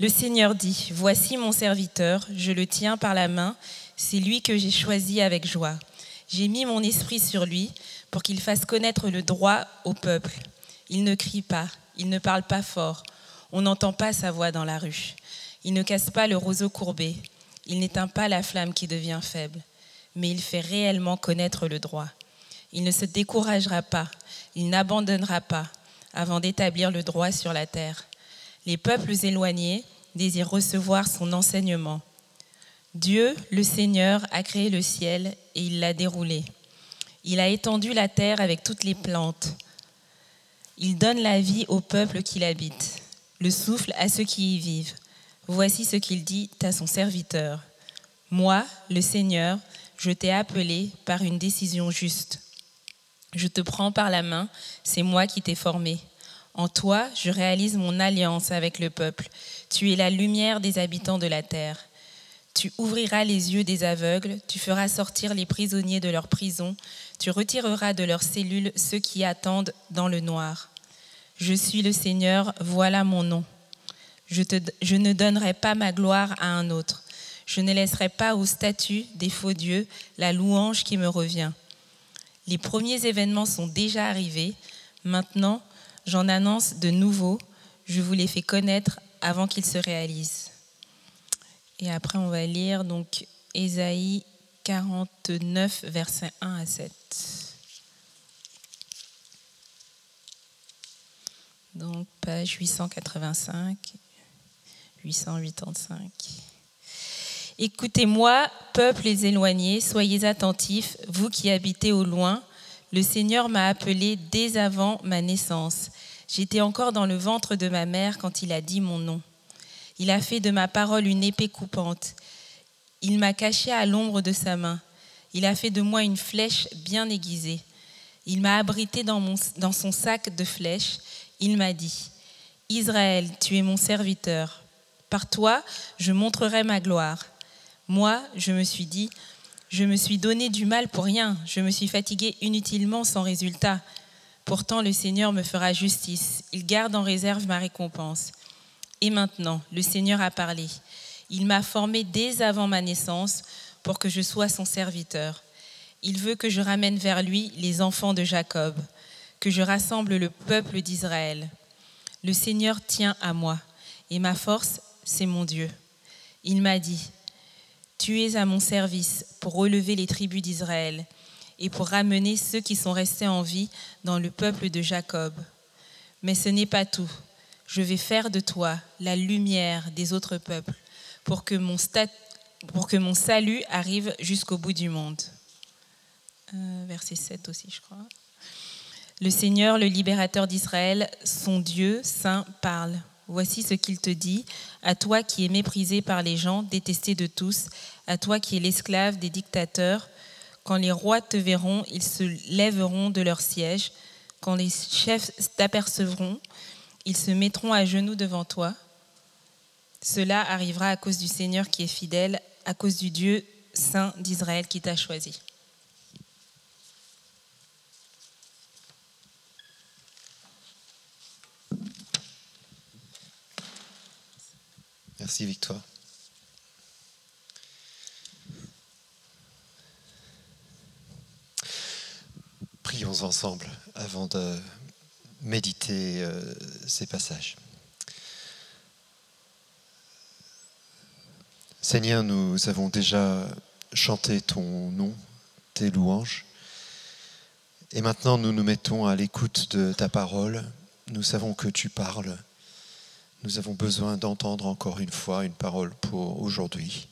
Le Seigneur dit, « Voici mon serviteur, je le tiens par la main, c'est lui que j'ai choisi avec joie. J'ai mis mon esprit sur lui pour qu'il fasse connaître le droit au peuple. Il ne crie pas, il ne parle pas fort, on n'entend pas sa voix dans la rue. Il ne casse pas le roseau courbé, il n'éteint pas la flamme qui devient faible, mais il fait réellement connaître le droit. Il ne se découragera pas, il n'abandonnera pas avant d'établir le droit sur la terre. Les peuples éloignés désirent recevoir son enseignement. Dieu, le Seigneur, a créé le ciel et il l'a déroulé. Il a étendu la terre avec toutes les plantes. Il donne la vie au peuple qui l'habite, le souffle à ceux qui y vivent. Voici ce qu'il dit à son serviteur. Moi, le Seigneur, je t'ai appelé par une décision juste. Je te prends par la main, c'est moi qui t'ai formé. En toi, je réalise mon alliance avec le peuple. Tu es la lumière des habitants de la terre. Tu ouvriras les yeux des aveugles, tu feras sortir les prisonniers de leur prison, tu retireras de leurs cellules ceux qui attendent dans le noir. Je suis le Seigneur, voilà mon nom. Je ne donnerai pas ma gloire à un autre. Je ne laisserai pas aux statues des faux dieux la louange qui me revient. Les premiers événements sont déjà arrivés. Maintenant, j'en annonce de nouveaux. Je vous les fais connaître avant qu'ils se réalisent. Et après, on va lire donc Ésaïe 49, versets 1 à 7. Donc, page 885, 885. Écoutez-moi, peuples éloignés, soyez attentifs, vous qui habitez au loin. Le Seigneur m'a appelé dès avant ma naissance. J'étais encore dans le ventre de ma mère quand il a dit mon nom. Il a fait de ma parole une épée coupante. Il m'a caché à l'ombre de sa main. Il a fait de moi une flèche bien aiguisée. Il m'a abrité dans son sac de flèches. Il m'a dit, « Israël, tu es mon serviteur. Par toi, je montrerai ma gloire. » Moi, je me suis dit, « Je me suis donné du mal pour rien. Je me suis fatigué inutilement sans résultat. Pourtant, le Seigneur me fera justice. Il garde en réserve ma récompense. » Et maintenant, le Seigneur a parlé. Il m'a formé dès avant ma naissance pour que je sois son serviteur. Il veut que je ramène vers lui les enfants de Jacob, que je rassemble le peuple d'Israël. Le Seigneur tient à moi, et ma force, c'est mon Dieu. Il m'a dit, « Tu es à mon service pour relever les tribus d'Israël et pour ramener ceux qui sont restés en vie dans le peuple de Jacob. Mais ce n'est pas tout. Je vais faire de toi la lumière des autres peuples pour que mon salut arrive jusqu'au bout du monde. » Verset 7 aussi, je crois. Le Seigneur, le libérateur d'Israël, son Dieu saint, parle. Voici ce qu'il te dit, à toi qui es méprisé par les gens, détesté de tous, à toi qui es l'esclave des dictateurs. Quand les rois te verront, ils se lèveront de leur siège. Quand les chefs t'apercevront, ils se mettront à genoux devant toi. Cela arrivera à cause du Seigneur qui est fidèle, à cause du Dieu saint d'Israël qui t'a choisi. Merci Victoire. Prions ensemble avant de méditer ces passages. Seigneur, nous avons déjà chanté ton nom, tes louanges, et maintenant nous nous mettons à l'écoute de ta parole. Nous savons que tu parles. Nous avons besoin d'entendre encore une fois une parole pour aujourd'hui.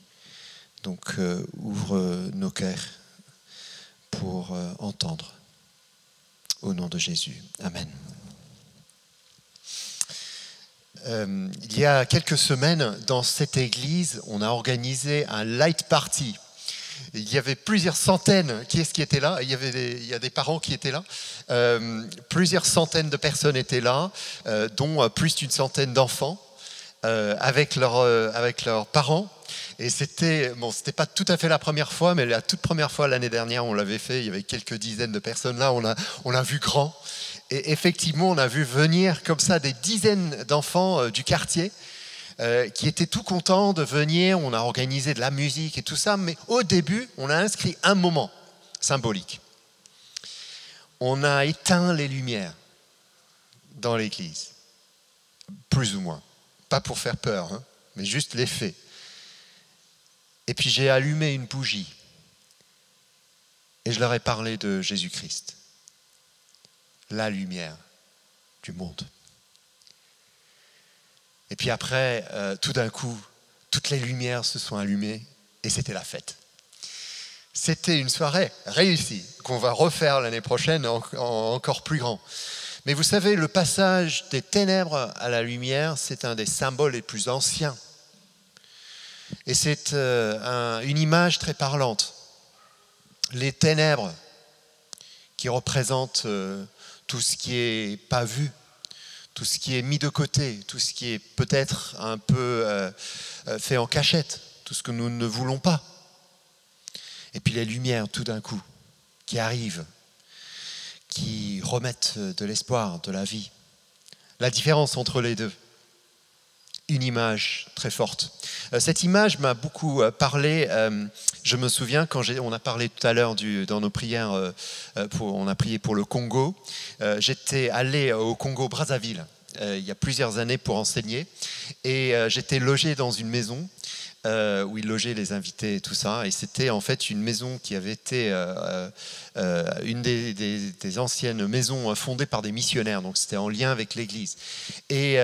Donc ouvre nos cœurs pour entendre. Au nom de Jésus. Amen. Il y a quelques semaines, dans cette église, on a organisé un light party. Il y avait plusieurs centaines qui étaient là. Il y a des parents qui étaient là. Plusieurs centaines de personnes étaient là, dont plus d'une centaine d'enfants, avec leurs parents. Et c'était pas tout à fait la première fois, mais la toute première fois l'année dernière, on l'avait fait. Il y avait quelques dizaines de personnes là. On a vu grand. Et effectivement, on a vu venir comme ça des dizaines d'enfants du quartier. qui étaient tout contents de venir. On a organisé de la musique et tout ça, mais au début, on a inscrit un moment symbolique. On a éteint les lumières dans l'église, plus ou moins. Pas pour faire peur, hein, mais juste l'effet. Et puis j'ai allumé une bougie et je leur ai parlé de Jésus-Christ, la lumière du monde. Et puis après, tout d'un coup, toutes les lumières se sont allumées et c'était la fête. C'était une soirée réussie qu'on va refaire l'année prochaine encore plus grand. Mais vous savez, le passage des ténèbres à la lumière, c'est un des symboles les plus anciens. Et c'est une image très parlante. Les ténèbres qui représentent tout ce qui n'est pas vu, tout ce qui est mis de côté, tout ce qui est peut-être un peu fait en cachette, tout ce que nous ne voulons pas. Et puis les lumières, tout d'un coup, qui arrivent, qui remettent de l'espoir, de la vie. La différence entre les deux, une image très forte. Cette image m'a beaucoup parlé. Je me souviens, on a parlé tout à l'heure dans nos prières, on a prié pour le Congo. J'étais allé au Congo-Brazzaville il y a plusieurs années pour enseigner et j'étais logé dans une maison où ils logeaient les invités et tout ça. Et c'était en fait une maison qui avait été une des anciennes maisons fondées par des missionnaires. Donc c'était en lien avec l'église. Et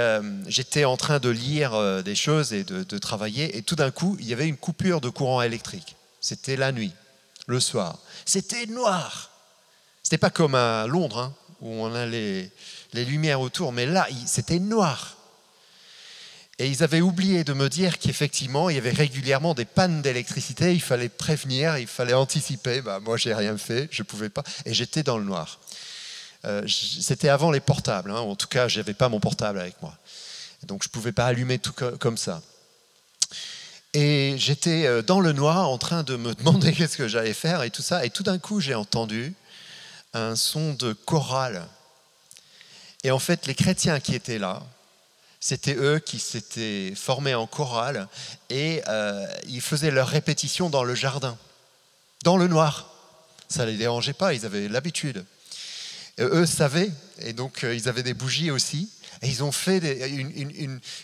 j'étais en train de lire des choses et de travailler. Et tout d'un coup, il y avait une coupure de courant électrique. C'était la nuit, le soir. C'était noir. C'était pas comme à Londres, hein, où on a les lumières autour. Mais là, c'était noir. Et ils avaient oublié de me dire qu'effectivement, il y avait régulièrement des pannes d'électricité. Il fallait prévenir, il fallait anticiper. Moi, je n'ai rien fait, je ne pouvais pas. Et j'étais dans le noir. C'était avant les portables. Hein. En tout cas, je n'avais pas mon portable avec moi. Donc, je ne pouvais pas allumer tout comme ça. Et j'étais dans le noir en train de me demander qu'est-ce que j'allais faire et tout ça. Et tout d'un coup, j'ai entendu un son de chorale. Et en fait, les chrétiens qui étaient là, c'était eux qui s'étaient formés en chorale et ils faisaient leurs répétitions dans le jardin, dans le noir. Ça ne les dérangeait pas, ils avaient l'habitude. Et eux savaient, et donc ils avaient des bougies aussi. Et ils ont fait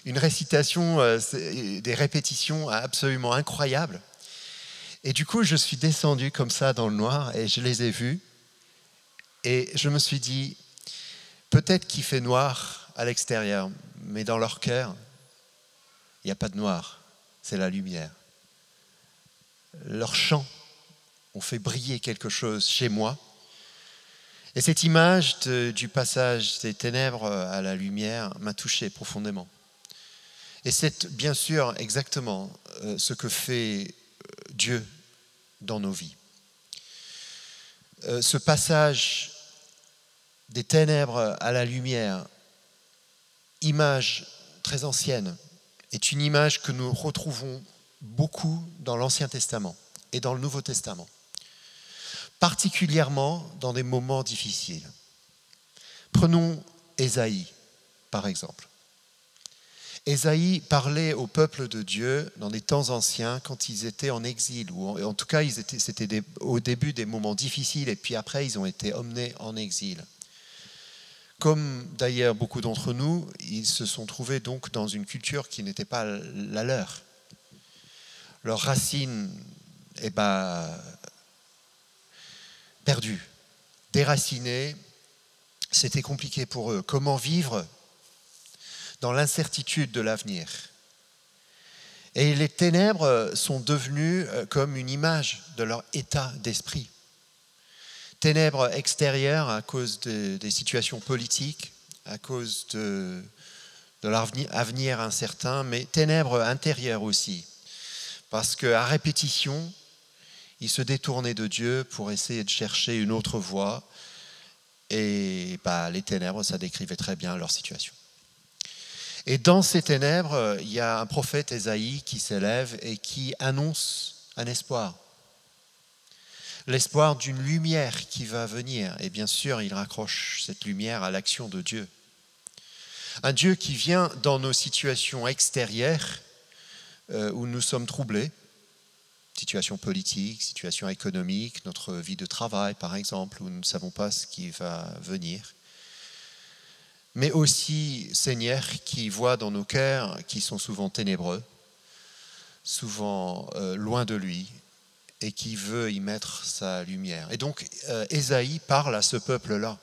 une récitation, des répétitions absolument incroyables. Et du coup, je suis descendu comme ça dans le noir et je les ai vus. Et je me suis dit, peut-être qu'il fait noir à l'extérieur, mais dans leur cœur, il n'y a pas de noir, c'est la lumière. Leurs chants ont fait briller quelque chose chez moi. Et cette image du passage des ténèbres à la lumière m'a touché profondément. Et c'est bien sûr exactement ce que fait Dieu dans nos vies. Ce passage des ténèbres à la lumière, image très ancienne, est une image que nous retrouvons beaucoup dans l'Ancien Testament et dans le Nouveau Testament, particulièrement dans des moments difficiles. Prenons Ésaïe, par exemple. Ésaïe parlait au peuple de Dieu dans des temps anciens quand ils étaient en exil, ou en tout cas c'était au début des moments difficiles et puis après ils ont été emmenés en exil. Comme d'ailleurs beaucoup d'entre nous, ils se sont trouvés donc dans une culture qui n'était pas la leur. Leurs racines, perdues, déracinées, c'était compliqué pour eux. Comment vivre dans l'incertitude de l'avenir ? Et les ténèbres sont devenues comme une image de leur état d'esprit. Ténèbres extérieures à cause des situations politiques, à cause de l'avenir incertain, mais ténèbres intérieures aussi. Parce qu'à répétition, ils se détournaient de Dieu pour essayer de chercher une autre voie. Et les ténèbres, ça décrivait très bien leur situation. Et dans ces ténèbres, il y a un prophète Ésaïe qui s'élève et qui annonce un espoir. L'espoir d'une lumière qui va venir. Et bien sûr, il raccroche cette lumière à l'action de Dieu. Un Dieu qui vient dans nos situations extérieures où nous sommes troublés, situation politique, situation économique, notre vie de travail par exemple, où nous ne savons pas ce qui va venir. Mais aussi, Seigneur, qui voit dans nos cœurs qui sont souvent ténébreux, souvent loin de lui, et qui veut y mettre sa lumière. Et donc, Ésaïe parle à ce peuple-là.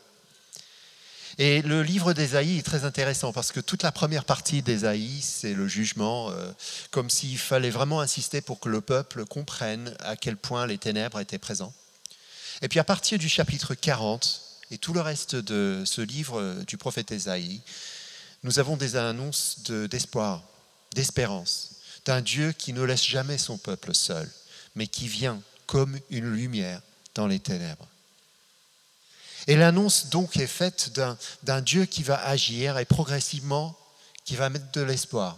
Et le livre d'Ésaïe est très intéressant parce que toute la première partie d'Ésaïe, c'est le jugement, comme s'il fallait vraiment insister pour que le peuple comprenne à quel point les ténèbres étaient présentes. Et puis à partir du chapitre 40 et tout le reste de ce livre du prophète Ésaïe, nous avons des annonces d'espoir, d'espérance, d'un Dieu qui ne laisse jamais son peuple seul, mais qui vient comme une lumière dans les ténèbres. Et l'annonce donc est faite d'un Dieu qui va agir et progressivement qui va mettre de l'espoir,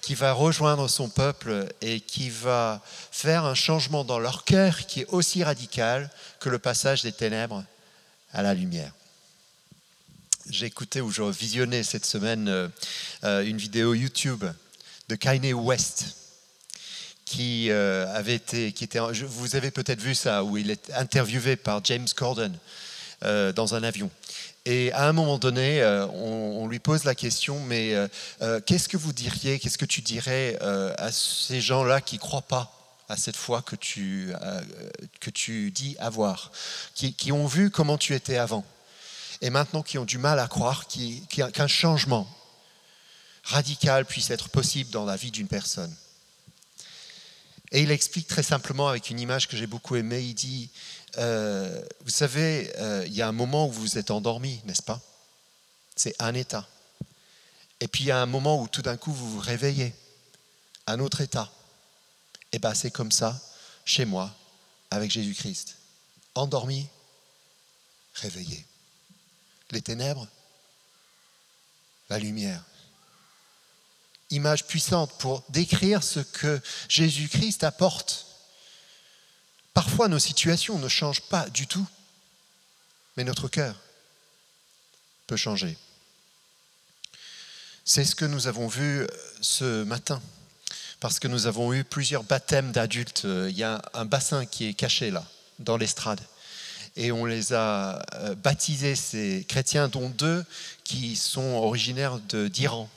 qui va rejoindre son peuple et qui va faire un changement dans leur cœur qui est aussi radical que le passage des ténèbres à la lumière. J'ai écouté ou j'ai visionné cette semaine une vidéo YouTube de Kanye West qui était, vous avez peut-être vu ça, où il est interviewé par James Corden dans un avion. Et à un moment donné, on lui pose la question, mais qu'est-ce que vous diriez, qu'est-ce que tu dirais à ces gens-là qui ne croient pas à cette foi que tu dis avoir, qui ont vu comment tu étais avant, et maintenant qui ont du mal à croire qu'un changement radical puisse être possible dans la vie d'une personne. Et il explique très simplement avec une image que j'ai beaucoup aimée, il dit « Vous savez, il y a un moment où vous êtes endormi, n'est-ce pas? C'est un état. Et puis il y a un moment où tout d'un coup vous vous réveillez, un autre état. Et bien c'est comme ça, chez moi, avec Jésus-Christ. Endormi, réveillé. Les ténèbres, la lumière. » Image puissante pour décrire ce que Jésus-Christ apporte. Parfois, nos situations ne changent pas du tout, mais notre cœur peut changer. C'est ce que nous avons vu ce matin, parce que nous avons eu plusieurs baptêmes d'adultes. Il y a un bassin qui est caché là, dans l'estrade. Et on les a baptisés, ces chrétiens, dont deux qui sont originaires d'Iran.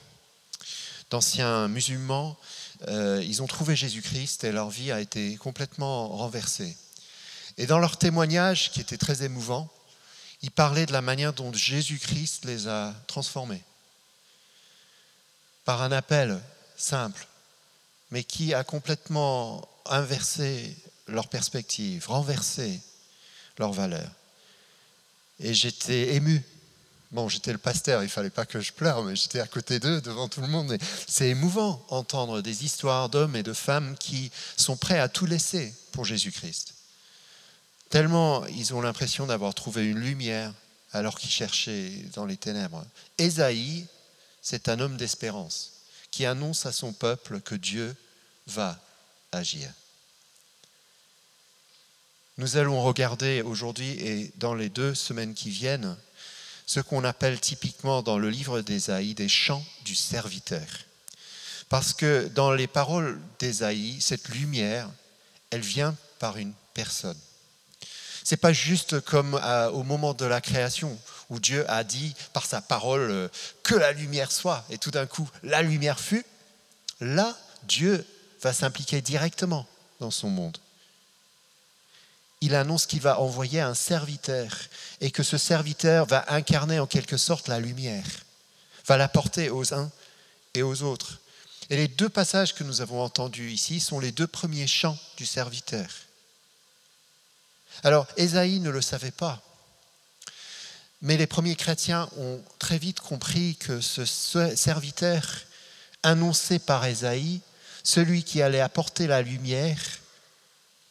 D'anciens musulmans, ils ont trouvé Jésus-Christ et leur vie a été complètement renversée. Et dans leur témoignage, qui était très émouvant, ils parlaient de la manière dont Jésus-Christ les a transformés. Par un appel simple, mais qui a complètement inversé leur perspective, renversé leurs valeurs. Et j'étais ému. Bon, j'étais le pasteur, il ne fallait pas que je pleure, mais j'étais à côté d'eux, devant tout le monde. Et c'est émouvant d'entendre des histoires d'hommes et de femmes qui sont prêts à tout laisser pour Jésus-Christ. Tellement ils ont l'impression d'avoir trouvé une lumière alors qu'ils cherchaient dans les ténèbres. Ésaïe, c'est un homme d'espérance qui annonce à son peuple que Dieu va agir. Nous allons regarder aujourd'hui et dans les 2 semaines qui viennent, ce qu'on appelle typiquement dans le livre d'Ésaïe des chants du serviteur. Parce que dans les paroles d'Ésaïe, cette lumière, elle vient par une personne. Ce n'est pas juste comme au moment de la création, où Dieu a dit par sa parole que la lumière soit, et tout d'un coup, la lumière fut. Là, Dieu va s'impliquer directement dans son monde. Il annonce qu'il va envoyer un serviteur et que ce serviteur va incarner en quelque sorte la lumière, va l'apporter aux uns et aux autres. Et les 2 passages que nous avons entendus ici sont les 2 premiers chants du serviteur. Alors, Ésaïe ne le savait pas, mais les premiers chrétiens ont très vite compris que ce serviteur annoncé par Ésaïe, celui qui allait apporter la lumière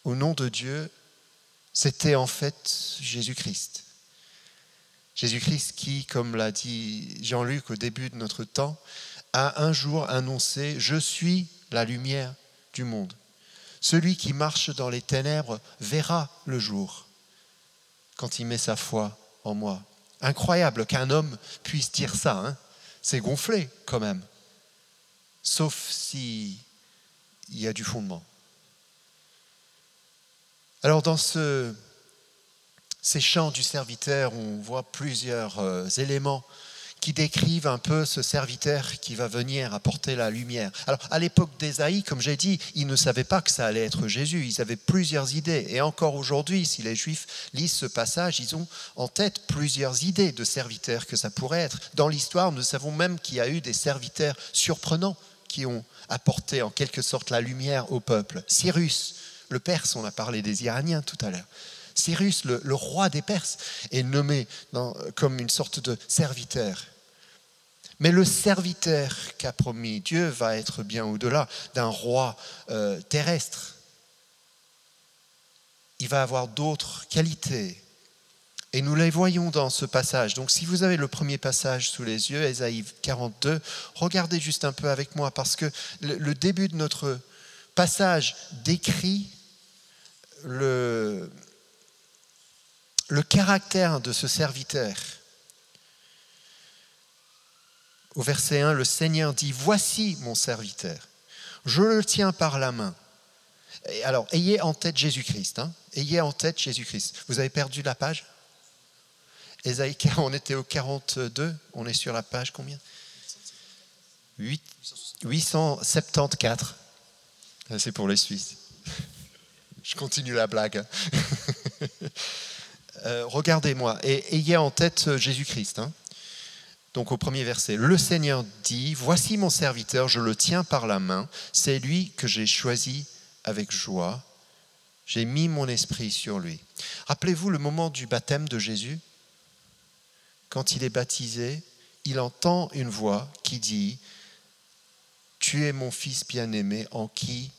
au nom de Dieu, c'était en fait Jésus-Christ. Jésus-Christ qui, comme l'a dit Jean-Luc au début de notre temps, a un jour annoncé « Je suis la lumière du monde. Celui qui marche dans les ténèbres verra le jour quand il met sa foi en moi. » Incroyable qu'un homme puisse dire ça, hein ? c'est gonflé quand même. Sauf s'il y a du fondement. Alors dans ces chants du serviteur, on voit plusieurs éléments qui décrivent un peu ce serviteur qui va venir apporter la lumière. Alors, à l'époque d'Ésaïe, comme j'ai dit, ils ne savaient pas que ça allait être Jésus. Ils avaient plusieurs idées. Et encore aujourd'hui, si les Juifs lisent ce passage, ils ont en tête plusieurs idées de serviteurs que ça pourrait être. Dans l'histoire, nous savons même qu'il y a eu des serviteurs surprenants qui ont apporté en quelque sorte la lumière au peuple. Cyrus, le Perse, on a parlé des Iraniens tout à l'heure. Cyrus, le roi des Perses, est nommé comme une sorte de serviteur. Mais le serviteur qu'a promis Dieu va être bien au-delà d'un roi terrestre. Il va avoir d'autres qualités. Et nous les voyons dans ce passage. Donc si vous avez le premier passage sous les yeux, Ésaïe 42, regardez juste un peu avec moi, parce que le début de notre passage décrit le caractère de ce serviteur. Au verset 1, le Seigneur dit « Voici mon serviteur, je le tiens par la main. » Alors, ayez en tête Jésus-Christ. Ayez en tête Jésus-Christ. Vous avez perdu la page ? Ésaïe, on était au 42, on est sur la page combien ? 874. C'est pour les Suisses. Je continue la blague. Regardez-moi et ayez en tête Jésus-Christ. Donc au premier verset, le Seigneur dit « Voici mon serviteur, je le tiens par la main, c'est lui que j'ai choisi avec joie, j'ai mis mon esprit sur lui. » Rappelez-vous le moment du baptême de Jésus. Quand il est baptisé, il entend une voix qui dit « Tu es mon fils bien-aimé en qui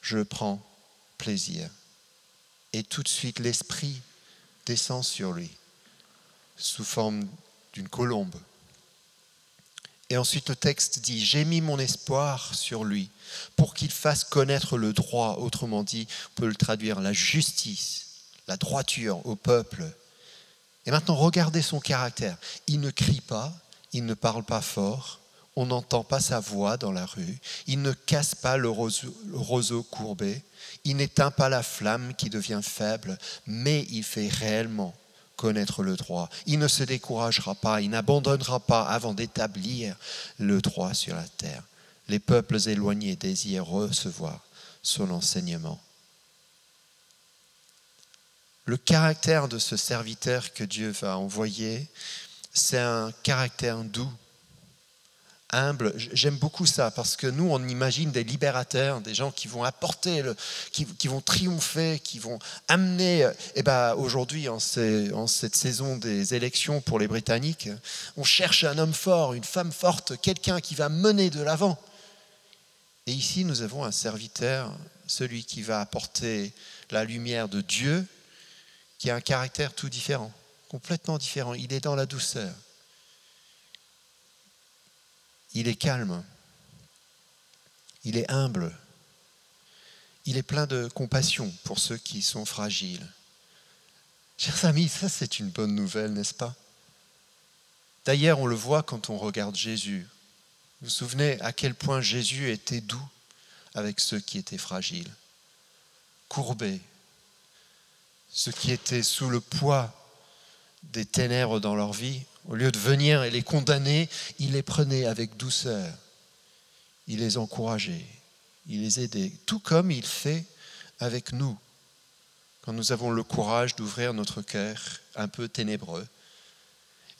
je prends plaisir. » Et tout de suite l'esprit descend sur lui sous forme d'une colombe. Et ensuite le texte dit « J'ai mis mon espoir sur lui pour qu'il fasse connaître le droit », autrement dit, on peut le traduire, la justice, la droiture au peuple. Et maintenant regardez son caractère. Il ne crie pas, il ne parle pas fort, on n'entend pas sa voix dans la rue, il ne casse pas le roseau courbé, il n'éteint pas la flamme qui devient faible, mais il fait réellement connaître le droit. Il ne se découragera pas, il n'abandonnera pas avant d'établir le droit sur la terre. Les peuples éloignés désirent recevoir son enseignement. Le caractère de ce serviteur que Dieu va envoyer, c'est un caractère doux, humble. J'aime beaucoup ça, parce que nous, on imagine des libérateurs, des gens qui vont apporter, qui vont triompher, qui vont amener. Et bien aujourd'hui, en cette saison des élections pour les Britanniques, on cherche un homme fort, une femme forte, quelqu'un qui va mener de l'avant. Et ici, nous avons un serviteur, celui qui va apporter la lumière de Dieu, qui a un caractère tout différent, complètement différent. Il est dans la douceur. Il est calme, il est humble, il est plein de compassion pour ceux qui sont fragiles. Chers amis, ça c'est une bonne nouvelle, n'est-ce pas ? D'ailleurs, on le voit quand on regarde Jésus. Vous vous souvenez à quel point Jésus était doux avec ceux qui étaient fragiles, courbés, ceux qui étaient sous le poids des ténèbres dans leur vie. Au lieu de venir et les condamner, il les prenait avec douceur. Il les encourageait, il les aidait, tout comme il fait avec nous. Quand nous avons le courage d'ouvrir notre cœur un peu ténébreux.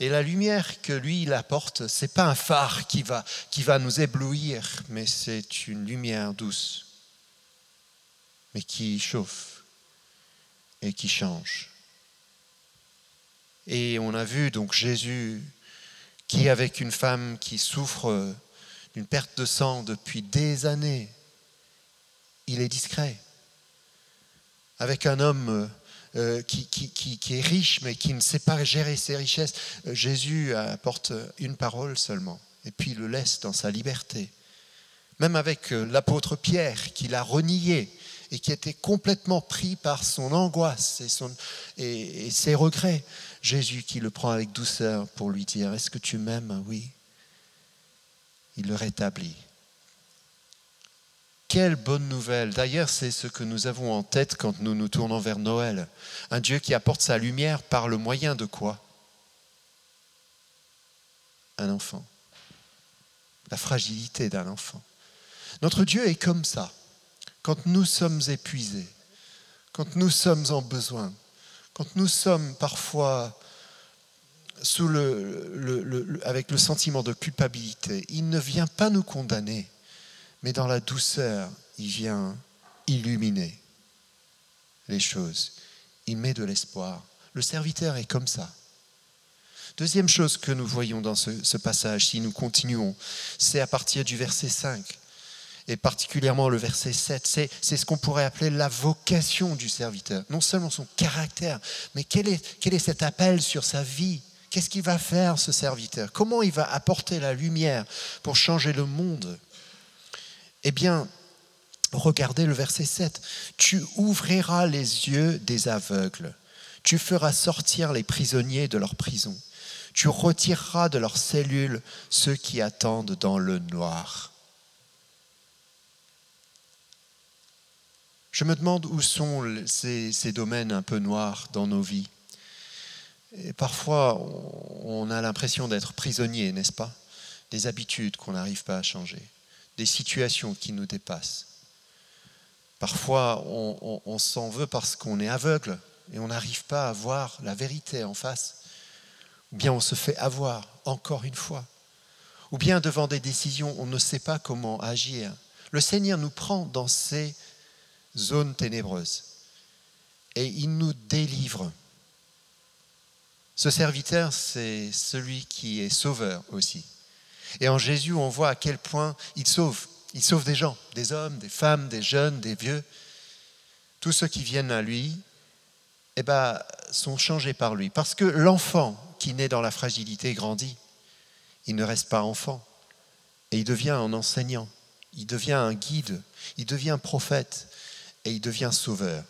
Et la lumière que lui, il apporte, ce n'est pas un phare qui va nous éblouir, mais c'est une lumière douce, mais qui chauffe et qui change. Et on a vu donc Jésus qui, avec une femme qui souffre d'une perte de sang depuis des années, il est discret. Avec un homme qui est riche mais qui ne sait pas gérer ses richesses, Jésus apporte une parole seulement et puis le laisse dans sa liberté. Même avec l'apôtre Pierre qui l'a renié et qui était complètement pris par son angoisse et ses regrets. Jésus qui le prend avec douceur pour lui dire « Est-ce que tu m'aimes ?» Oui. il le rétablit. Quelle bonne nouvelle! D'ailleurs, c'est ce que nous avons en tête quand nous nous tournons vers Noël. Un Dieu qui apporte sa lumière par le moyen de quoi? Un enfant. La fragilité d'un enfant. Notre Dieu est comme ça. Quand nous sommes épuisés, quand nous sommes en besoin, quand nous sommes parfois sous avec le sentiment de culpabilité, il ne vient pas nous condamner. Mais dans la douceur, il vient illuminer les choses. Il met de l'espoir. Le serviteur est comme ça. Deuxième chose que nous voyons dans ce passage, si nous continuons, c'est à partir du verset 5, et particulièrement le verset 7. C'est ce qu'on pourrait appeler la vocation du serviteur. Non seulement son caractère, mais quel est cet appel sur sa vie? Qu'est-ce qu'il va faire, ce serviteur? Comment il va apporter la lumière pour changer le monde? Eh bien, regardez le verset 7. « Tu ouvriras les yeux des aveugles, tu feras sortir les prisonniers de leur prison, tu retireras de leurs cellules ceux qui attendent dans le noir. » Je me demande où sont ces domaines un peu noirs dans nos vies. Et parfois, on a l'impression d'être prisonnier, n'est-ce pas? Des habitudes qu'on n'arrive pas à changer. Des situations qui nous dépassent. Parfois, on s'en veut parce qu'on est aveugle et on n'arrive pas à voir la vérité en face. Ou bien on se fait avoir, encore une fois. Ou bien devant des décisions, on ne sait pas comment agir. Le Seigneur nous prend dans ces zones ténébreuses et il nous délivre. Ce serviteur, c'est celui qui est sauveur aussi. Et en Jésus, on voit à quel point il sauve. Il sauve des gens, des hommes, des femmes, des jeunes, des vieux. Tous ceux qui viennent à lui sont changés par lui. Parce que l'enfant qui naît dans la fragilité grandit. Il ne reste pas enfant. Et il devient un enseignant. Il devient un guide. Il devient un prophète. Et il devient sauveur.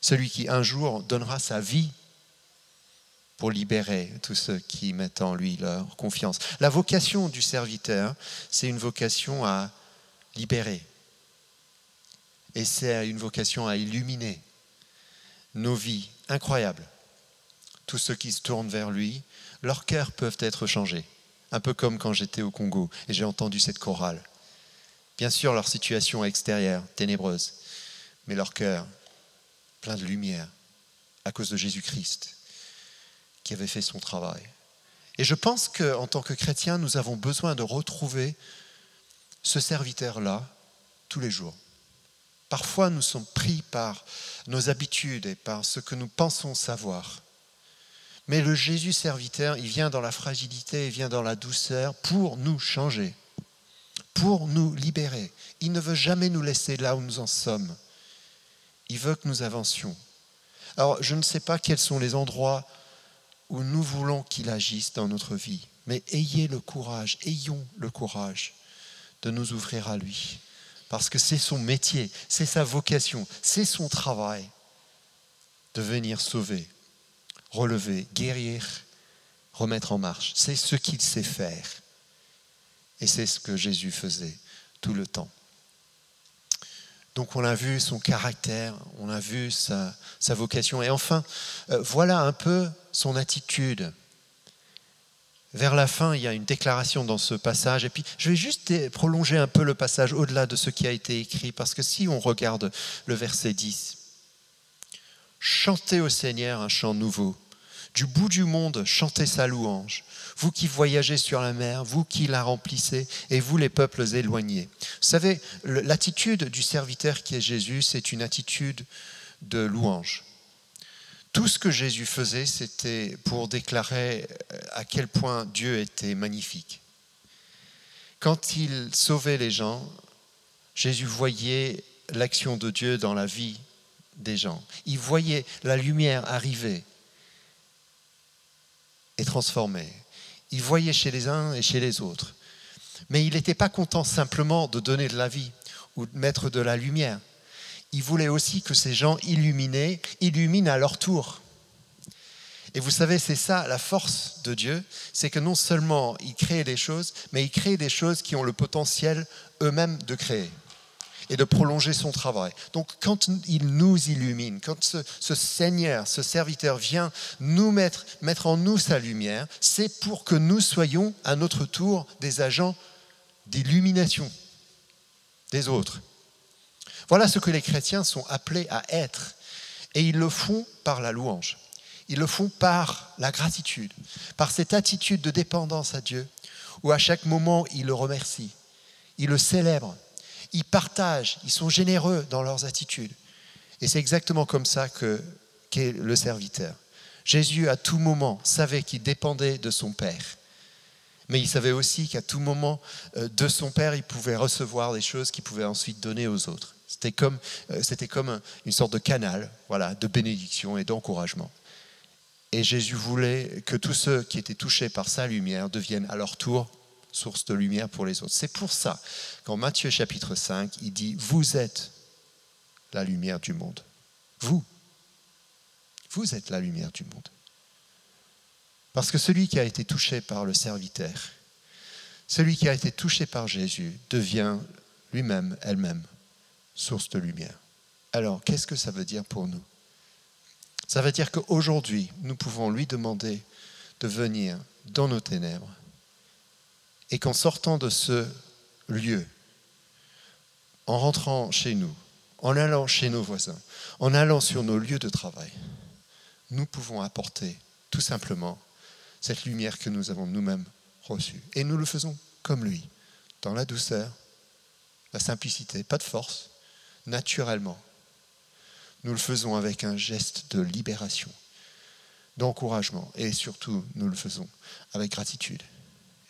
Celui qui un jour donnera sa vie pour libérer tous ceux qui mettent en lui leur confiance. La vocation du serviteur, c'est une vocation à libérer. Et c'est une vocation à illuminer nos vies. Incroyable. Tous ceux qui se tournent vers lui, leurs cœurs peuvent être changés. Un peu comme quand j'étais au Congo et j'ai entendu cette chorale. Bien sûr, leur situation extérieure, ténébreuse, mais leur cœur, plein de lumière, à cause de Jésus-Christ, qui avait fait son travail. Et je pense qu'en tant que chrétiens, nous avons besoin de retrouver ce serviteur-là tous les jours. Parfois, nous sommes pris par nos habitudes et par ce que nous pensons savoir. Mais le Jésus serviteur, il vient dans la fragilité, il vient dans la douceur pour nous changer, pour nous libérer. Il ne veut jamais nous laisser là où nous en sommes. Il veut que nous avancions. Alors, je ne sais pas quels sont les endroits où nous voulons qu'il agisse dans notre vie. Mais ayons le courage de nous ouvrir à lui. Parce que c'est son métier, c'est sa vocation, c'est son travail de venir sauver, relever, guérir, remettre en marche. C'est ce qu'il sait faire. Et c'est ce que Jésus faisait tout le temps. Donc on a vu son caractère, on a vu sa vocation. Et enfin, voilà un peu son attitude. Vers la fin, il y a une déclaration dans ce passage. Et puis, je vais juste prolonger un peu le passage au-delà de ce qui a été écrit. Parce que si on regarde le verset 10, « Chantez au Seigneur un chant nouveau. Du bout du monde, chantez sa louange. Vous qui voyagez sur la mer, vous qui la remplissez, et vous les peuples éloignés. » Vous savez, l'attitude du serviteur qui est Jésus, c'est une attitude de louange. Tout ce que Jésus faisait, c'était pour déclarer à quel point Dieu était magnifique. Quand il sauvait les gens, Jésus voyait l'action de Dieu dans la vie des gens. Il voyait la lumière arriver et transformer. Il voyait chez les uns et chez les autres. Mais il n'était pas content simplement de donner de la vie ou de mettre de la lumière. Il voulait aussi que ces gens illuminés illuminent à leur tour. Et vous savez, c'est ça la force de Dieu, c'est que non seulement il crée des choses, mais il crée des choses qui ont le potentiel eux-mêmes de créer et de prolonger son travail. Donc quand il nous illumine, quand ce Seigneur, ce serviteur vient nous mettre en nous sa lumière, c'est pour que nous soyons à notre tour des agents d'illumination des autres. Voilà ce que les chrétiens sont appelés à être, et ils le font par la louange. Ils le font par la gratitude, par cette attitude de dépendance à Dieu, où à chaque moment, ils le remercient, ils le célèbrent, ils partagent, ils sont généreux dans leurs attitudes. Et c'est exactement comme ça qu'est le serviteur. Jésus, à tout moment, savait qu'il dépendait de son Père. Mais il savait aussi qu'à tout moment, de son Père, il pouvait recevoir des choses qu'il pouvait ensuite donner aux autres. C'était comme une sorte de canal, voilà, de bénédiction et d'encouragement. Et Jésus voulait que tous ceux qui étaient touchés par sa lumière deviennent à leur tour source de lumière pour les autres. C'est pour ça qu'en Matthieu chapitre 5, il dit « Vous êtes la lumière du monde. » Vous êtes la lumière du monde. Parce que celui qui a été touché par le serviteur, celui qui a été touché par Jésus, devient lui-même, elle-même, source de lumière. Alors, qu'est-ce que ça veut dire pour nous ? Ça veut dire qu'aujourd'hui, nous pouvons lui demander de venir dans nos ténèbres et qu'en sortant de ce lieu, en rentrant chez nous, en allant chez nos voisins, en allant sur nos lieux de travail, nous pouvons apporter tout simplement cette lumière que nous avons nous-mêmes reçue. Et nous le faisons comme lui, dans la douceur, la simplicité, pas de force, naturellement. Nous le faisons avec un geste de libération, d'encouragement. Et surtout, nous le faisons avec gratitude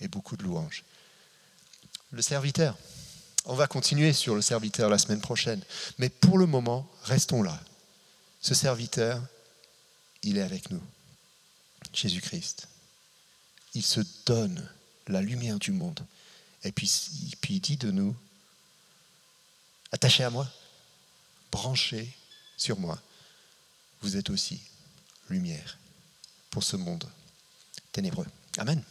et beaucoup de louanges. Le serviteur. On va continuer sur le serviteur la semaine prochaine. Mais pour le moment, restons là. Ce serviteur, il est avec nous. Jésus-Christ. Il se donne la lumière du monde. Et puis il dit de nous, attachez à moi, branchez sur moi, vous êtes aussi lumière pour ce monde ténébreux. Amen.